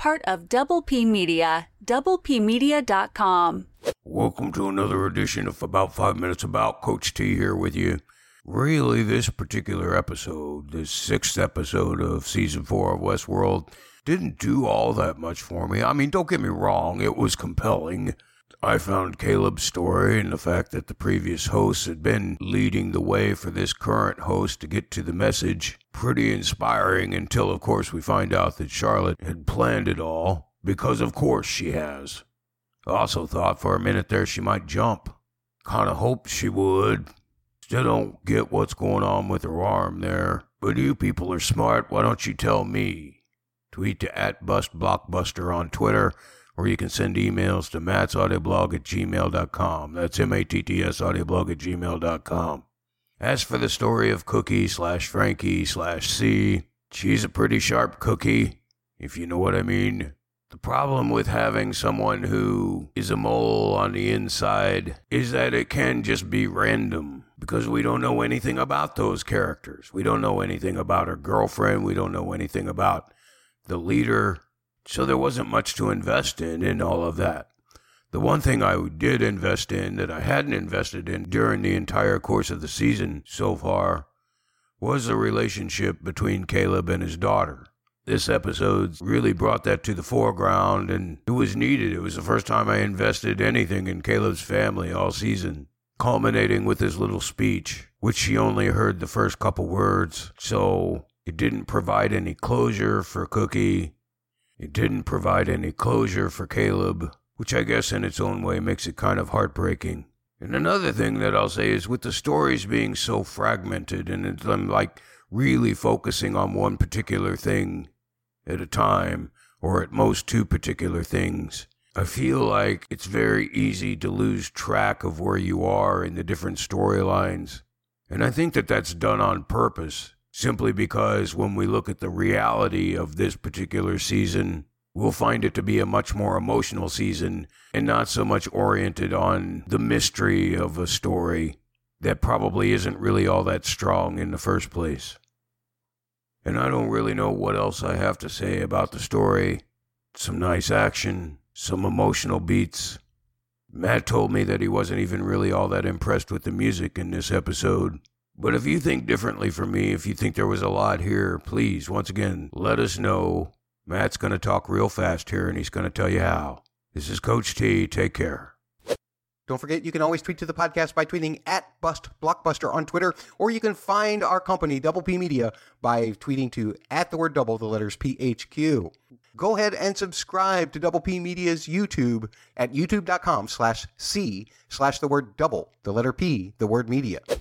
part of Double P Media, doublepmedia.com. Welcome to another edition of About 5 Minutes About. Coach T here with you. Really, this particular episode, the 6th episode of Season 4 of Westworld, didn't do all that much for me. I mean, don't get me wrong, it was compelling. I found Caleb's story and the fact that the previous hosts had been leading the way for this current host to get to the message pretty inspiring, until, of course, we find out that Charlotte had planned it all, because, of course, she has. I also thought for a minute there she might jump. Kind of hoped she would. Still don't get what's going on with her arm there. But you people are smart. Why don't you tell me? Tweet to @bustblockbuster on Twitter, or you can send emails to mattsaudioblog@gmail.com. That's mattsaudioblog@gmail.com. As for the story of Cookie/Frankie/C, she's a pretty sharp cookie, if you know what I mean. The problem with having someone who is a mole on the inside is that it can just be random, because we don't know anything about those characters. We don't know anything about her girlfriend. We don't know anything about the leader. So there wasn't much to invest in all of that. The one thing I did invest in that I hadn't invested in during the entire course of the season so far was the relationship between Caleb and his daughter. This episode really brought that to the foreground, and it was needed. It was the first time I invested anything in Caleb's family all season, culminating with his little speech, which she only heard the first couple words. So it didn't provide any closure for Cookie. It didn't provide any closure for Caleb, which I guess in its own way makes it kind of heartbreaking. And another thing that I'll say is, with the stories being so fragmented and them like really focusing on one particular thing at a time, or at most two particular things, I feel like it's very easy to lose track of where you are in the different storylines. And I think that that's done on purpose, simply because when we look at the reality of this particular season, we'll find it to be a much more emotional season and not so much oriented on the mystery of a story that probably isn't really all that strong in the first place. And I don't really know what else I have to say about the story. Some nice action, some emotional beats. Matt told me that he wasn't even really all that impressed with the music in this episode. But if you think differently from me, if you think there was a lot here, please, once again, let us know. Matt's going to talk real fast here, and he's going to tell you how. This is Coach T. Take care. Don't forget, you can always tweet to the podcast by tweeting @BustBlockbuster on Twitter, or you can find our company, Double P Media, by tweeting to @double, the letters PHQ. Go ahead and subscribe to Double P Media's YouTube at youtube.com/C/double, the letter P, the word media.